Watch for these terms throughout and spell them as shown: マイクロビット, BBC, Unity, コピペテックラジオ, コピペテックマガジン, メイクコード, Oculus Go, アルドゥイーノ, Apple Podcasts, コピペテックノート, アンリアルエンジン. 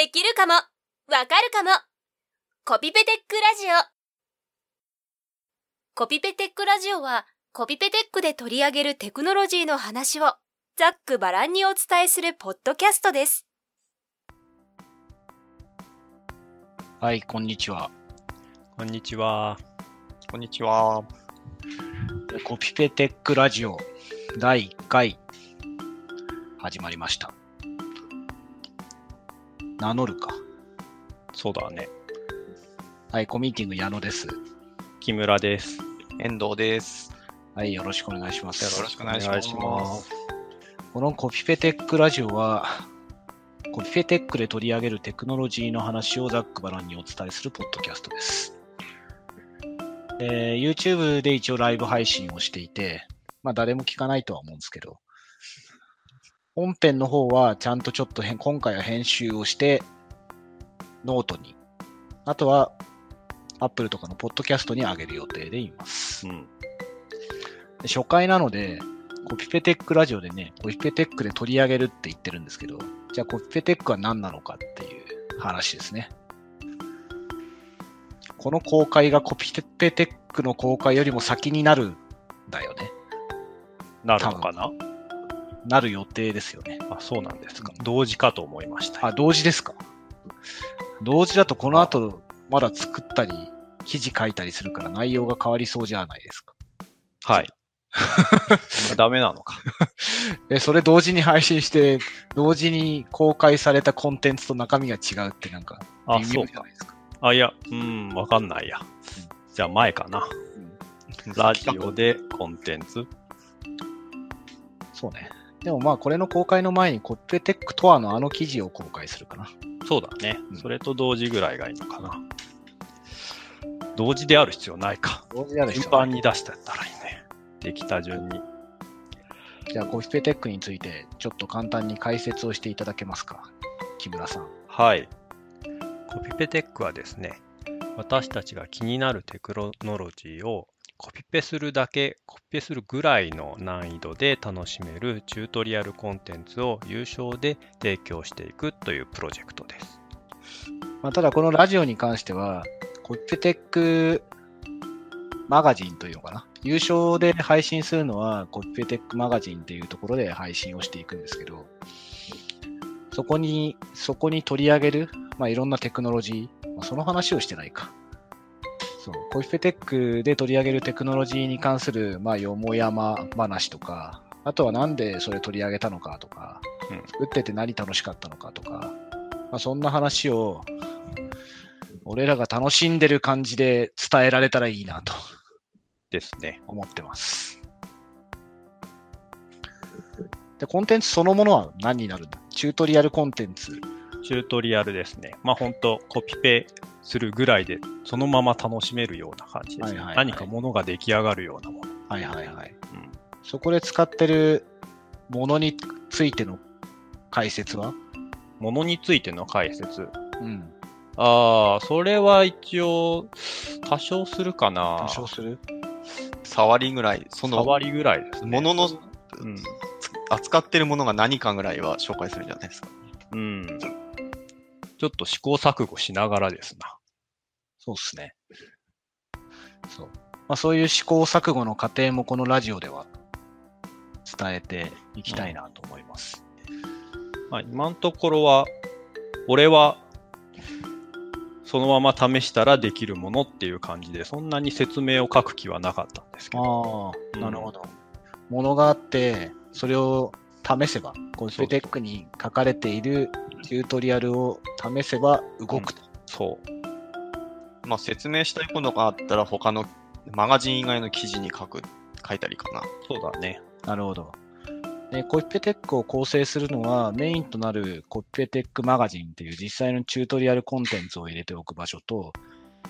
できるかも、わかるかも。コピペテックラジオ。コピペテックラジオは、コピペテックで取り上げるテクノロジーの話をざっくばらんにお伝えするポッドキャストです。はい、こんにちは。こんにちは。こんにちは。コピペテックラジオ第1回始まりました。名乗るか。そうだね。はい、コミュニティの矢野です。木村です。遠藤です。はい、よろしくお願いします。よろしくお願いします。このコピペテックラジオは、コピペテックで取り上げるテクノロジーの話をざっくばらんにお伝えするポッドキャストです。YouTube で一応ライブ配信をしていて、まあ誰も聞かないとは思うんですけど、本編の方はちゃんとちょっと今回は編集をして、ノートに、あとは Apple とかのポッドキャストに上げる予定でいます。うん、で初回なので、コピペテックラジオでね、コピペテックで取り上げるって言ってるんですけど、じゃあコピペテックは何なのかっていう話ですね。この公開がコピペテックの公開よりも先になるんだよね。なるのかな？なる予定ですよね。あ、そうなんですか。同時かと思いました。あ、同時ですか。同時だとこの後まだ作ったり記事書いたりするから内容が変わりそうじゃないですか。はい。ダメなのか。それ同時に配信して同時に公開されたコンテンツと中身が違うってなんか微妙じゃないですか。あ、いや、わかんないや。じゃあ前かな。ラジオでコンテンツ。そうね。でもまあこれの公開の前にコピペテックとはのあの記事を公開するかな。そうだね。それと同時ぐらいがいいのかな。同時である必要ないか。同時である必要ない。順番に出してったらいいね。できた順に。じゃあコピペテックについてちょっと簡単に解説をしていただけますか、木村さん。はい。コピペテックはですね、私たちが気になるテクノロジーをコピペするだけ、コピペするぐらいの難易度で楽しめるチュートリアルコンテンツを有償で提供していくというプロジェクトです。まあ、ただこのラジオに関しては、コピペテックマガジンというのかな、有償で配信するのはコピペテックマガジンっていうところで配信をしていくんですけど、そこに取り上げる、まあ、いろんなテクノロジー、まあ、その話をしてないか。そう、コピペテックで取り上げるテクノロジーに関する、まあ、よもやま話とか、あとはなんでそれ取り上げたのかとか、作ってて何楽しかったのかとか、まあ、そんな話を俺らが楽しんでる感じで伝えられたらいいなとですね、思ってます。で、コンテンツそのものは何になるんだ？チュートリアルコンテンツ。チュートリアルですね。まあ本当コピペするぐらいでそのまま楽しめるような感じですね。はいはいはい、何かものが出来上がるようなもの。はいはいはい。うん、そこで使ってるものについての解説は？ものについての解説。うん。ああ、それは一応多少するかな。多少する？触りぐらい、その触りぐらいですね。ものの、うん、扱ってるものが何かぐらいは紹介するんじゃないですか。うん。ちょっと試行錯誤しながらですな。そうですね。そう。まあそういう試行錯誤の過程もこのラジオでは伝えていきたいなと思います。うん、まあ今のところは、俺はそのまま試したらできるものっていう感じで、そんなに説明を書く気はなかったんですけど。ああ、なるほど。ものがあって、それを試せば、コピペテックに書かれているチュートリアルを試せば動くと。うん、そう。まあ、説明したいことがあったら、他のマガジン以外の記事に書いたりかな。そうだね。なるほど。で、コピペテックを構成するのは、メインとなるコピペテックマガジンっていう実際のチュートリアルコンテンツを入れておく場所と、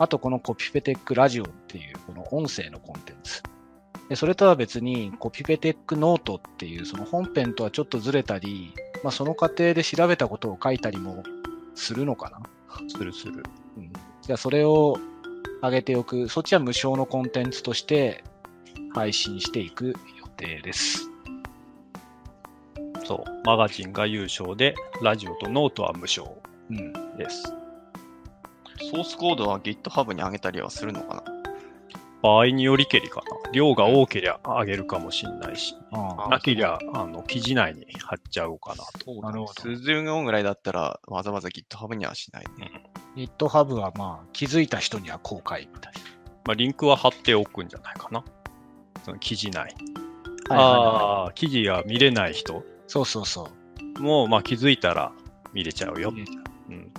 あとこのコピペテックラジオっていうこの音声のコンテンツ。で、それとは別にコピペテックノートっていうその本編とはちょっとずれたり、まあ、その過程で調べたことを書いたりもするのかな？するする。うん。じゃあそれを上げておく。そっちは無償のコンテンツとして配信していく予定です。そう、マガジンが有償で、ラジオとノートは無償。です。ソースコードは GitHub に上げたりはするのかな？場合によりけりかな。量が多けりゃ上げるかもしれないし、なけりゃ記事内に貼っちゃおうかなと。なるほど。数行ぐらいだったらわざわざ GitHub にはしないね。GitHub はまあ気づいた人には公開みたいな。まあ、リンクは貼っておくんじゃないかな。その記事内。はいはいはい、ああ、記事が見れない人。そうそうそう。もうまあ気づいたら見れちゃうよ。うん。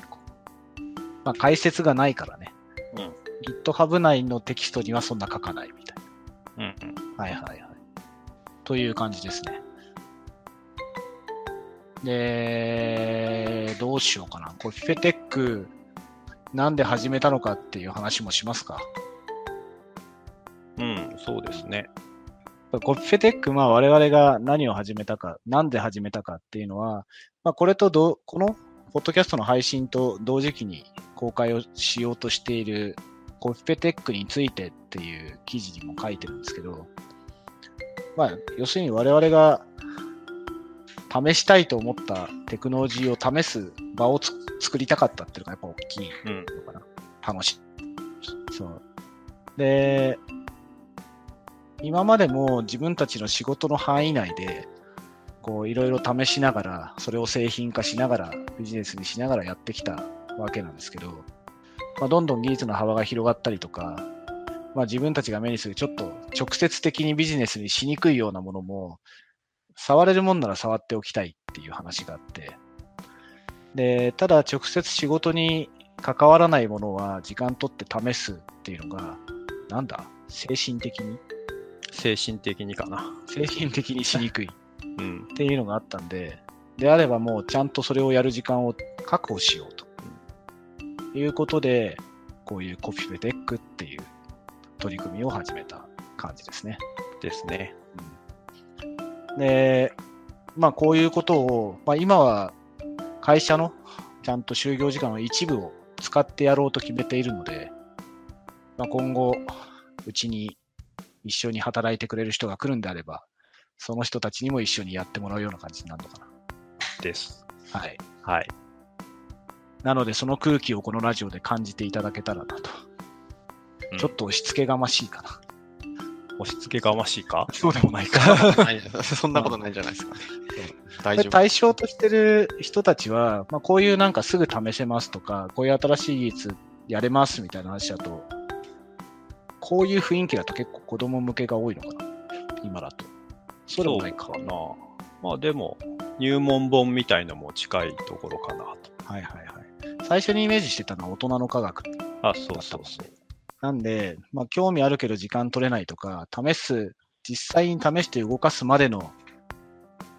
まあ解説がないからね。うん。GitHub 内のテキストにはそんな書かないみたいな。うんうん。はいはいはい。という感じですね。で、どうしようかな。これフィフェテックなんで始めたのかっていう話もしますか。うん、そうですね。コピペテック、まあ我々が何を始めたか、なんで始めたかっていうのは、まあこれとこのポッドキャストの配信と同時期に公開をしようとしているコピペテックについてっていう記事にも書いてるんですけど、まあ要するに我々が試したいと思ったテクノロジーを試す場を作りたかったっていうのがやっぱ大きいのかな。うん、楽しい。そう。で、今までも自分たちの仕事の範囲内でこういろいろ試しながらそれを製品化しながらビジネスにしながらやってきたわけなんですけど、まあ、どんどん技術の幅が広がったりとか、まあ、自分たちが目にするちょっと直接的にビジネスにしにくいようなものも触れるもんなら触っておきたいっていう話があって、でただ直接仕事に関わらないものは時間取って試すっていうのがなんだ精神的にかな。精神的にしにくいっていうのがあったんで、うん、であればもうちゃんとそれをやる時間を確保しようと、うん、いうことで、こういうコピペテックっていう取り組みを始めた感じですね。ですね。うん、で、まあこういうことを、まあ、今は会社のちゃんと就業時間の一部を使ってやろうと決めているので、まあ、今後うちに一緒に働いてくれる人が来るんであれば、その人たちにも一緒にやってもらうような感じになるのかな。です。はい。はい。なので、その空気をこのラジオで感じていただけたらなと。うん、ちょっと押し付けがましいかな。押し付けがましいか？そうでもないか。そんなことないじゃないですか、ね。大丈夫。対象としてる人たちは、まあ、こういうなんかすぐ試せますとか、こういう新しい技術やれますみたいな話だと、こういう雰囲気だと結構子供向けが多いのかな、今だと。そうでもないかな。まあでも入門本みたいのも近いところかなと。はいはいはい。最初にイメージしてたのは大人の科学だったもんね。あ、そうそうそう。なんで、まあ興味あるけど時間取れないとか、実際に試して動かすまでの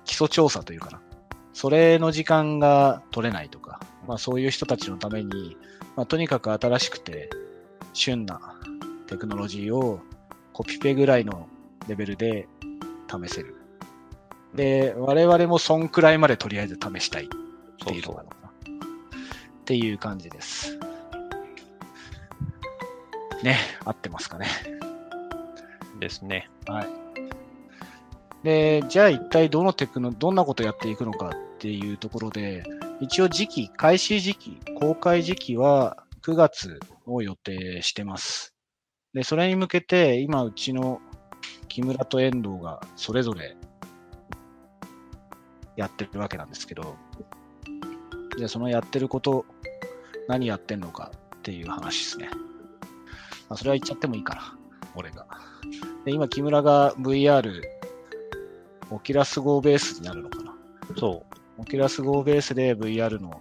基礎調査というかな。それの時間が取れないとか、まあそういう人たちのために、まあとにかく新しくて旬なテクノロジーをコピペぐらいのレベルで試せる。で、我々もそんくらいまでとりあえず試したいっていうのかな。っていう感じです。ね、合ってますかね。ですね。はい。で、じゃあ一体どんなことをやっていくのかっていうところで、一応公開時期は9月を予定してます。で、それに向けて、今、うちの木村と遠藤がそれぞれやってるわけなんですけど、で、そのやってること、何やってんのかっていう話ですね。まあ、それは言っちゃってもいいかな、俺が。で、今、木村が VR、Oculus Go ベースになるのかな。そう。Oculus Go ベースで VR の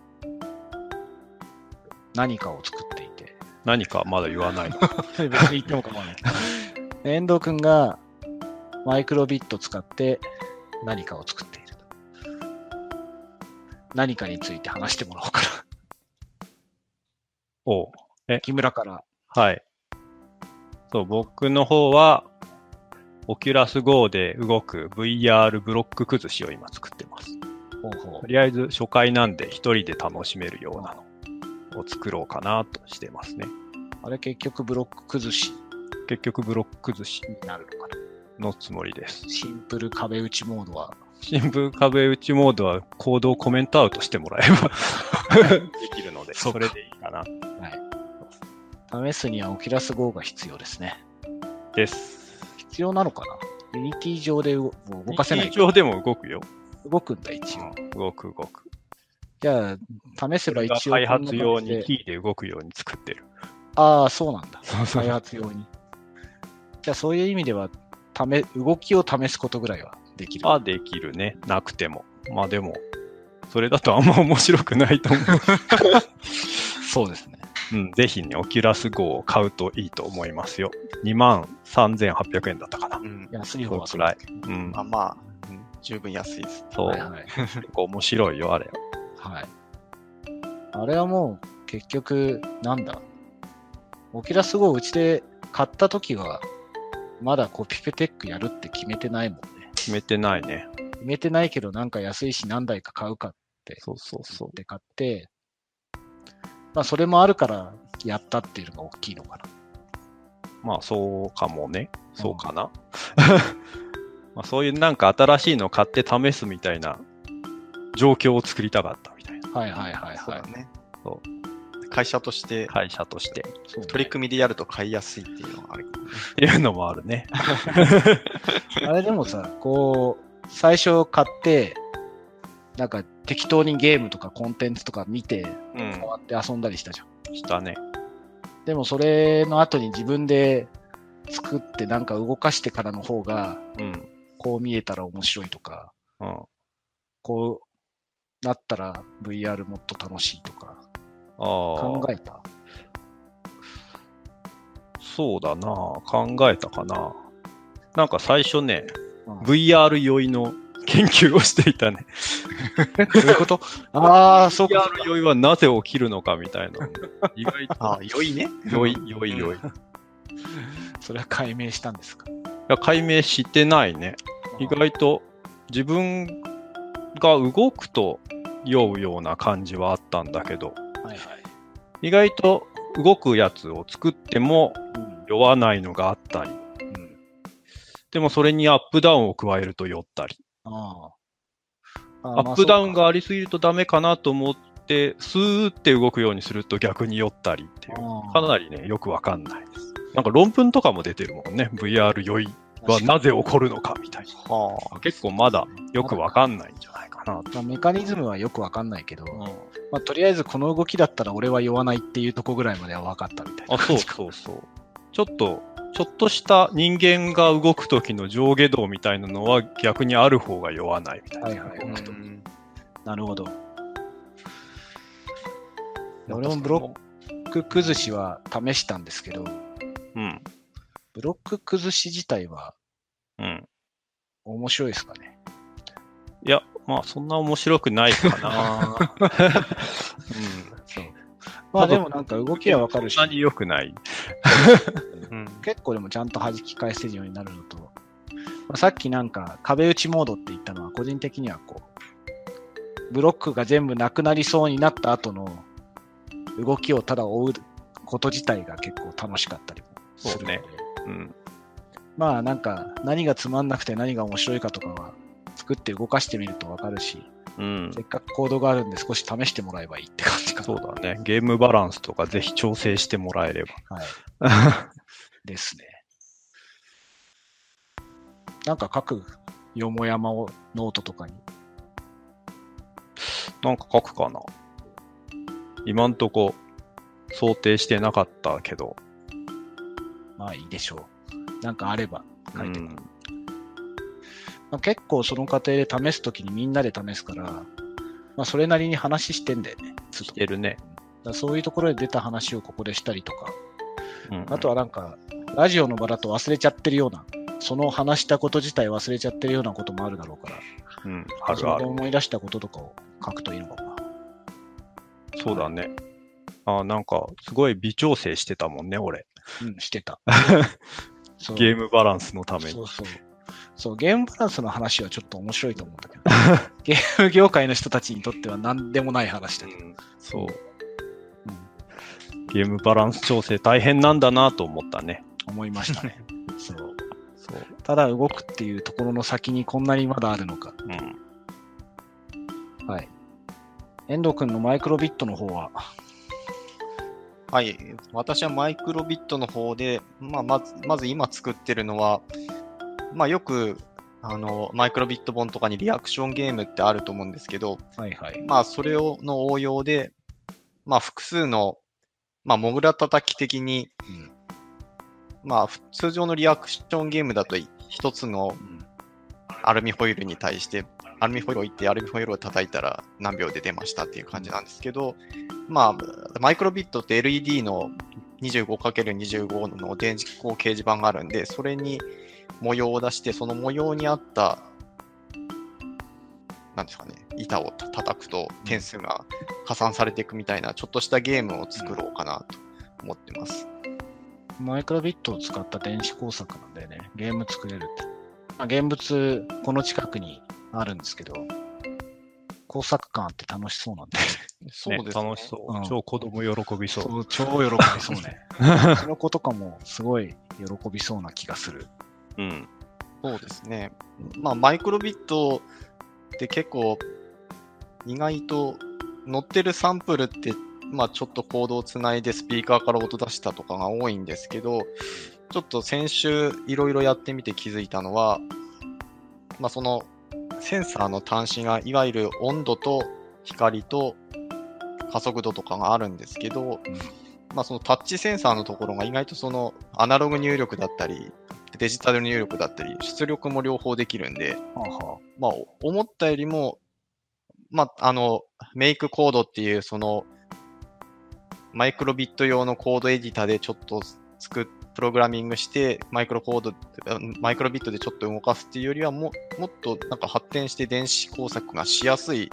何かを作っている。何かまだ言わない。別に言っても構わない。遠藤くんがマイクロビット使って何かを作っている。何かについて話してもらおうかな。木村から。はい。そう、僕の方は Oculus Go で動く VR ブロック崩しを今作ってます。とりあえず初回なんで一人で楽しめるようなのを作ろうかなとしてますね。あれ結局ブロック崩しになるのかなのつもりです。シンプル壁打ちモードはコードをコメントアウトしてもらえばできるそれでいいかな。はい。試すには Oculus Go が必要ですね。です。必要なのかな？ Unity 上で動かせない。Unity 上でも動くよ。動くんだ、一応。動く。じゃあ、試せば一応。開発用にキーで動くように作ってる。ああ、そうなんだ。開発用に。じゃあ、そういう意味では、動きを試すことぐらいはできる。あ、できるね。なくても。まあでも、それだとあんま面白くないと思う。そうですね。うん、ぜひね、Oculus Go を買うといいと思いますよ。23,800 円だったかな。うん、安い方はそうですね。うん。あ、まあ、うん、十分安いです。そう。はいはい、結構面白いよ、あれ。はい。あれはもう、結局、なんだ。Oculus Go をうちで買ったときは、まだコピペテックやるって決めてないもんね。決めてないね。決めてないけど、なんか安いし何台か買うかって。そう。で買って、まあそれもあるからやったっていうのが大きいのかな。まあそうかもね。そうかな。まあそういうなんか新しいの買って試すみたいな状況を作りたかったみたいな。はい。そうだね。そう。会社として、ね、取り組みでやると買いやすいっていうのがあるっていうのもあるね。あれでもさ、こう最初買ってなんか適当にゲームとかコンテンツとか見て触って遊んだりしたじゃん。したね。でもそれの後に自分で作ってなんか動かしてからの方が、うん、こう見えたら面白いとか、うん、こうなったら VR もっと楽しいとか。あ考えた。そうだな、考えたかな。なんか最初ね、VR 酔いの研究をしていたね。どういうこと？ああ、そうか。VR 酔いはなぜ起きるのかみたいな。意外と。ああ、酔いね。酔い。それは解明したんですか？いや、解明してないね。意外と自分が動くと酔うような感じはあったんだけど。はい、意外と動くやつを作っても酔わないのがあったり、うん、でもそれにアップダウンを加えると酔ったり、アップダウンがありすぎるとダメかなと思ってスーって動くようにすると逆に酔ったりっていう、かなりね、よくわかんないです。なんか論文とかも出てるもんね。 VR 酔いはなぜ起こるのかみたいな。結構まだよくわかんないんじゃないかな。まあ、メカニズムはよくわかんないけど、まあ、とりあえずこの動きだったら俺は酔わないっていうとこぐらいまでは分かったみたいな。あ、そう。ちょっとした人間が動くときの上下動みたいなのは逆にある方が酔わないみたいな。はい、なるほど。俺もブロック崩しは試したんですけど、うん、ブロック崩し自体は、うん、面白いですかね。いや、まあそんな面白くないかな。うん、そう。まあでもなんか動きはわかるし。そんなに良くない。結構でもちゃんと弾き返せるようになるのと、まあ、さっきなんか壁打ちモードって言ったのは個人的にはこう、ブロックが全部なくなりそうになった後の動きをただ追うこと自体が結構楽しかったりもするので。そうね。うん。まあなんか何がつまんなくて何が面白いかとかは、作って動かしてみると分かるし、うん、せっかくコードがあるんで少し試してもらえばいいって感じかな。そうだね。ゲームバランスとかぜひ調整してもらえれば。はい。ですね。なんか書くよもやまをノートとかに。なんか書くかな。今んとこ想定してなかったけど。まあいいでしょう。なんかあれば書いてくる。うん、結構その過程で試すときにみんなで試すから、まあ、それなりに話してんだよね。してるね。だそういうところで出た話をここでしたりとか、うんうん、あとはなんかラジオの場だと忘れちゃってるような、その話したこと自体忘れちゃってるようなこともあるだろうから、うん、あるある。それで思い出したこととかを書くといいのかな。そうだね。あ、なんかすごい微調整してたもんね、俺。うん、してた。ゲームバランスのために。そう、ゲームバランスの話はちょっと面白いと思ったけど、ゲーム業界の人たちにとっては何でもない話だけど、うん、そう、うん、ゲームバランス調整大変なんだなと思ったね。思いましたね。そう。ただ動くっていうところの先にこんなにまだあるのか、うん、はい。遠藤くんのマイクロビットの方ははい、私はマイクロビットの方で、まず今作ってるのは、よくマイクロビット本とかにリアクションゲームってあると思うんですけど、はいはい、それをの応用で、複数の、もぐら叩き的に、通常のリアクションゲームだと一つのアルミホイルに対してアルミホイルを置いてアルミホイルを叩いたら何秒で出ましたっていう感じなんですけど、マイクロビットって LED の 25×25 の電光掲示板があるんで、それに模様を出して、その模様に合った板を叩くと点数が加算されていくみたいな、ちょっとしたゲームを作ろうかなと思ってます。マイクロビットを使った電子工作なんでね、ゲーム作れるって。現物この近くにあるんですけど、工作感あって楽しそうなんで。そうですね、楽しそう、うん、超子供喜びそう。そう、超喜びそうね。その子とかもすごい喜びそうな気がする。うん、そうですね。マイクロビットって結構意外と載ってるサンプルって、ちょっとコードをつないでスピーカーから音出したとかが多いんですけど、ちょっと先週いろいろやってみて気づいたのは、そのセンサーの端子がいわゆる温度と光と加速度とかがあるんですけど、そのタッチセンサーのところが意外とそのアナログ入力だったりデジタル入力だったり出力も両方できるんで、思ったよりも、メイクコードっていうそのマイクロビット用のコードエディターでちょっとプログラミングしてマイクロビットでちょっと動かすっていうよりは、もっと発展して電子工作がしやすい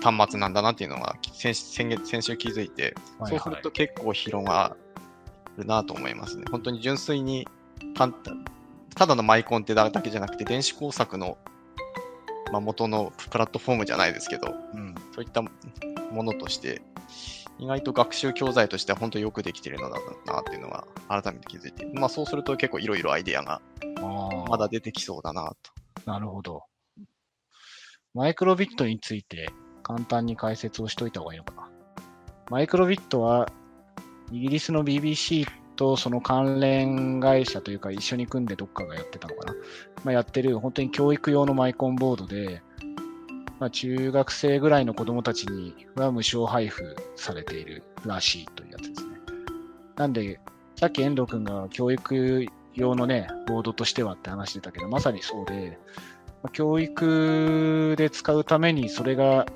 端末なんだなっていうのが先週気づいて、はいはい、そうすると結構広がるなと思いますね。本当に純粋にただのマイコンってだけじゃなくて、電子工作の、元のプラットフォームじゃないですけど、そういったものとして意外と学習教材としては本当によくできているのだなっていうのは改めて気づいて、そうすると結構いろいろアイデアがまだ出てきそうだなと。なるほど。マイクロビットについて簡単に解説をしといた方がいいのかな。マイクロビットはイギリスの BBC とその関連会社というか一緒に組んでどっかがやってたのかな、やってる本当に教育用のマイコンボードで、中学生ぐらいの子どもたちには無償配布されているらしいというやつですね。なんでさっき遠藤くんが教育用のねボードとしてはって話してたけど、まさにそうで、教育で使うためにそれが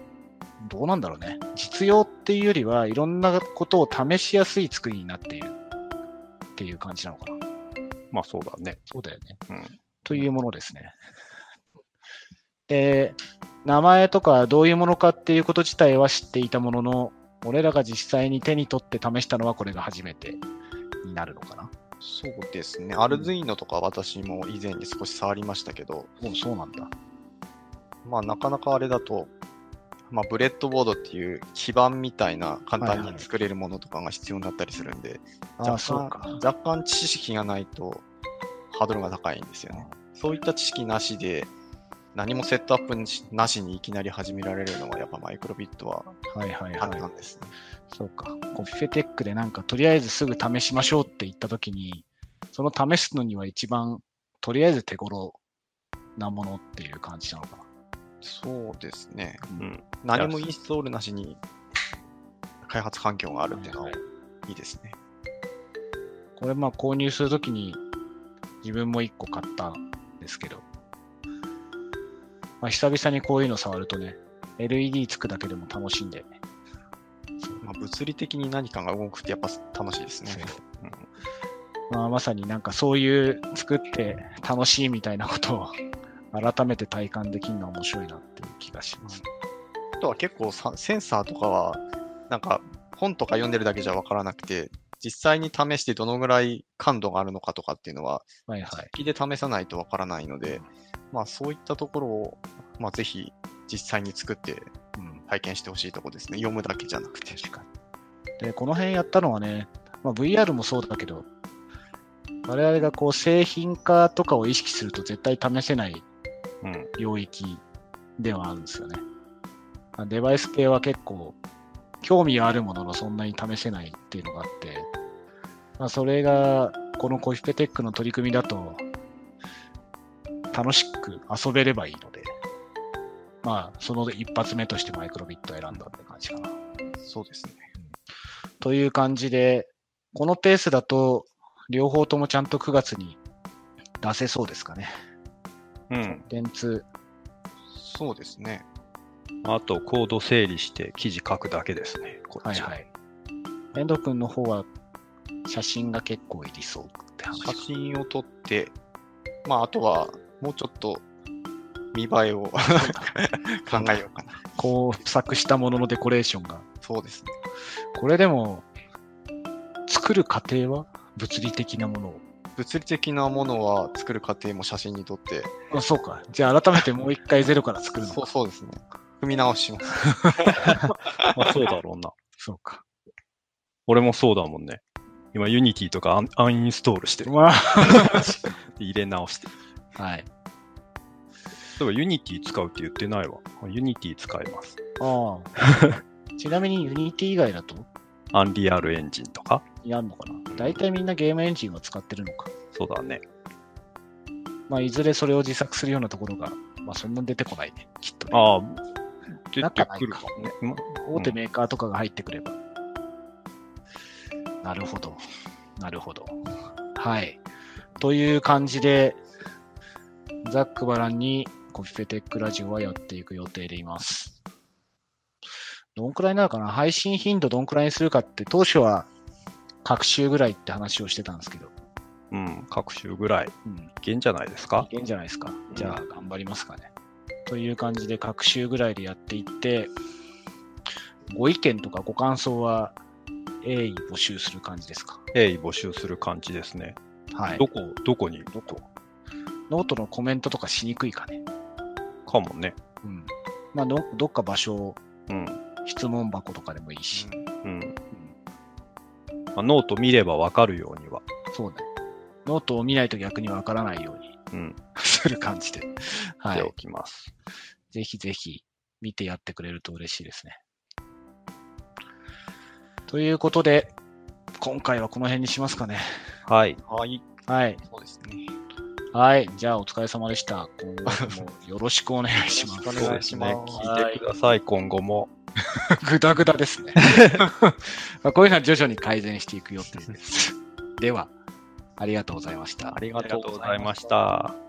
どうなんだろうね、実用っていうよりはいろんなことを試しやすい作りになっているっていう感じなのかな。そうだね。そうだよね、というものですね。で、名前とかどういうものかっていうこと自体は知っていたものの、俺らが実際に手に取って試したのはこれが初めてになるのかな。そうですね。アルドゥイーノとか私も以前に少し触りましたけど、そうなんだ。なかなかあれだと、ブレッドボードっていう基板みたいな簡単に作れるものとかが必要になったりするんで、若干知識がないとハードルが高いんですよね。そういった知識なしで何もセットアップなしにいきなり始められるのはやっぱマイクロビットは簡単ですね。そうか。コフェテックでとりあえずすぐ試しましょうって言ったときに、その試すのには一番とりあえず手頃なものっていう感じなのかな。そうですね。何もインストールなしに開発環境があるっていうのはいいですね。これ購入するときに自分も1個買ったんですけど、久々にこういうの触るとね、LED つくだけでも楽しいんだよね。物理的に何かが動くってやっぱ楽しいですね。まさにそういう作って楽しいみたいなことを改めて体感できるのは面白いなっていう気がします。あとは結構センサーとかは本とか読んでるだけじゃわからなくて、実際に試してどのぐらい感度があるのかとかっていうのは、実機で試さないとわからないので、そういったところを、ぜひ実際に作って体験してほしいところですね。読むだけじゃなくて。で、この辺やったのはね、VR もそうだけど、我々が製品化とかを意識すると絶対試せない領域ではあるんですよね。デバイス系は結構興味はあるもののそんなに試せないっていうのがあって、まあ、それがこのコヒペテックの取り組みだと楽しく遊べればいいので、まあ、その一発目としてマイクロビットを選んだって感じかな。そうですね。という感じで、このペースだと両方ともちゃんと9月に出せそうですかね。うん。電通。そうですね。あとコード整理して記事書くだけですね。こっちは。はいはい。遠藤君の方は写真が結構いりそうって話。写真を撮って、まああとはもうちょっと見栄えを考えようかな。こう作したもののデコレーションが。そうですね。これでも作る過程は物理的なものを。物理的なものは作る過程も写真に撮って。あ、そうか。じゃあ改めてもう一回ゼロから作るのか。そうですね。踏み直します。まあそうだろうな。そうか。俺もそうだもんね。今ユニティとかアンインストールしてる。入れ直してる。はい。例えばユニティ使うって言ってないわ。ユニティ使います。ああ。ちなみにユニティ以外だと？アンリアルエンジンとかやるのかな。大体みんなゲームエンジンを使ってるのか。そうだね。まあいずれそれを自作するようなところが、まあそんなに出てこないね。きっとね。ああ。出てくるかもね。大手メーカーとかが入ってくれば。なるほど。なるほど。はい。という感じで、ざっくばらんにコヒペテックラジオはやっていく予定でいます。どんくらいなのかな？配信頻度どんくらいにするかって、当初は各週ぐらいって話をしてたんですけど。うん、各週ぐらい。いけんじゃないですか？いけんじゃないですか。じゃあ、頑張りますかね。という感じで、各週ぐらいでやっていって、ご意見とかご感想は、鋭意募集する感じですか？鋭意募集する感じですね。はい。どこにノートのコメントとかしにくいかね。かもね。うん。まあ、どっか場所を、うん、質問箱とかでもいいし。うん。うん、まあ、ノート見ればわかるようには。そうね。ノートを見ないと逆にわからないように、うん、する感じで。はい。しておきます。ぜひぜひ見てやってくれると嬉しいですね。ということで、今回はこの辺にしますかね。はい。はい。はい。そうですね。はい。じゃあ、お疲れ様でした。今後もよろしくお願いします。よろしくお願いします。聞いてください、今後も。ぐだぐだですね。こういうのは徐々に改善していく予定です。では、ありがとうございました。ありがとうございました。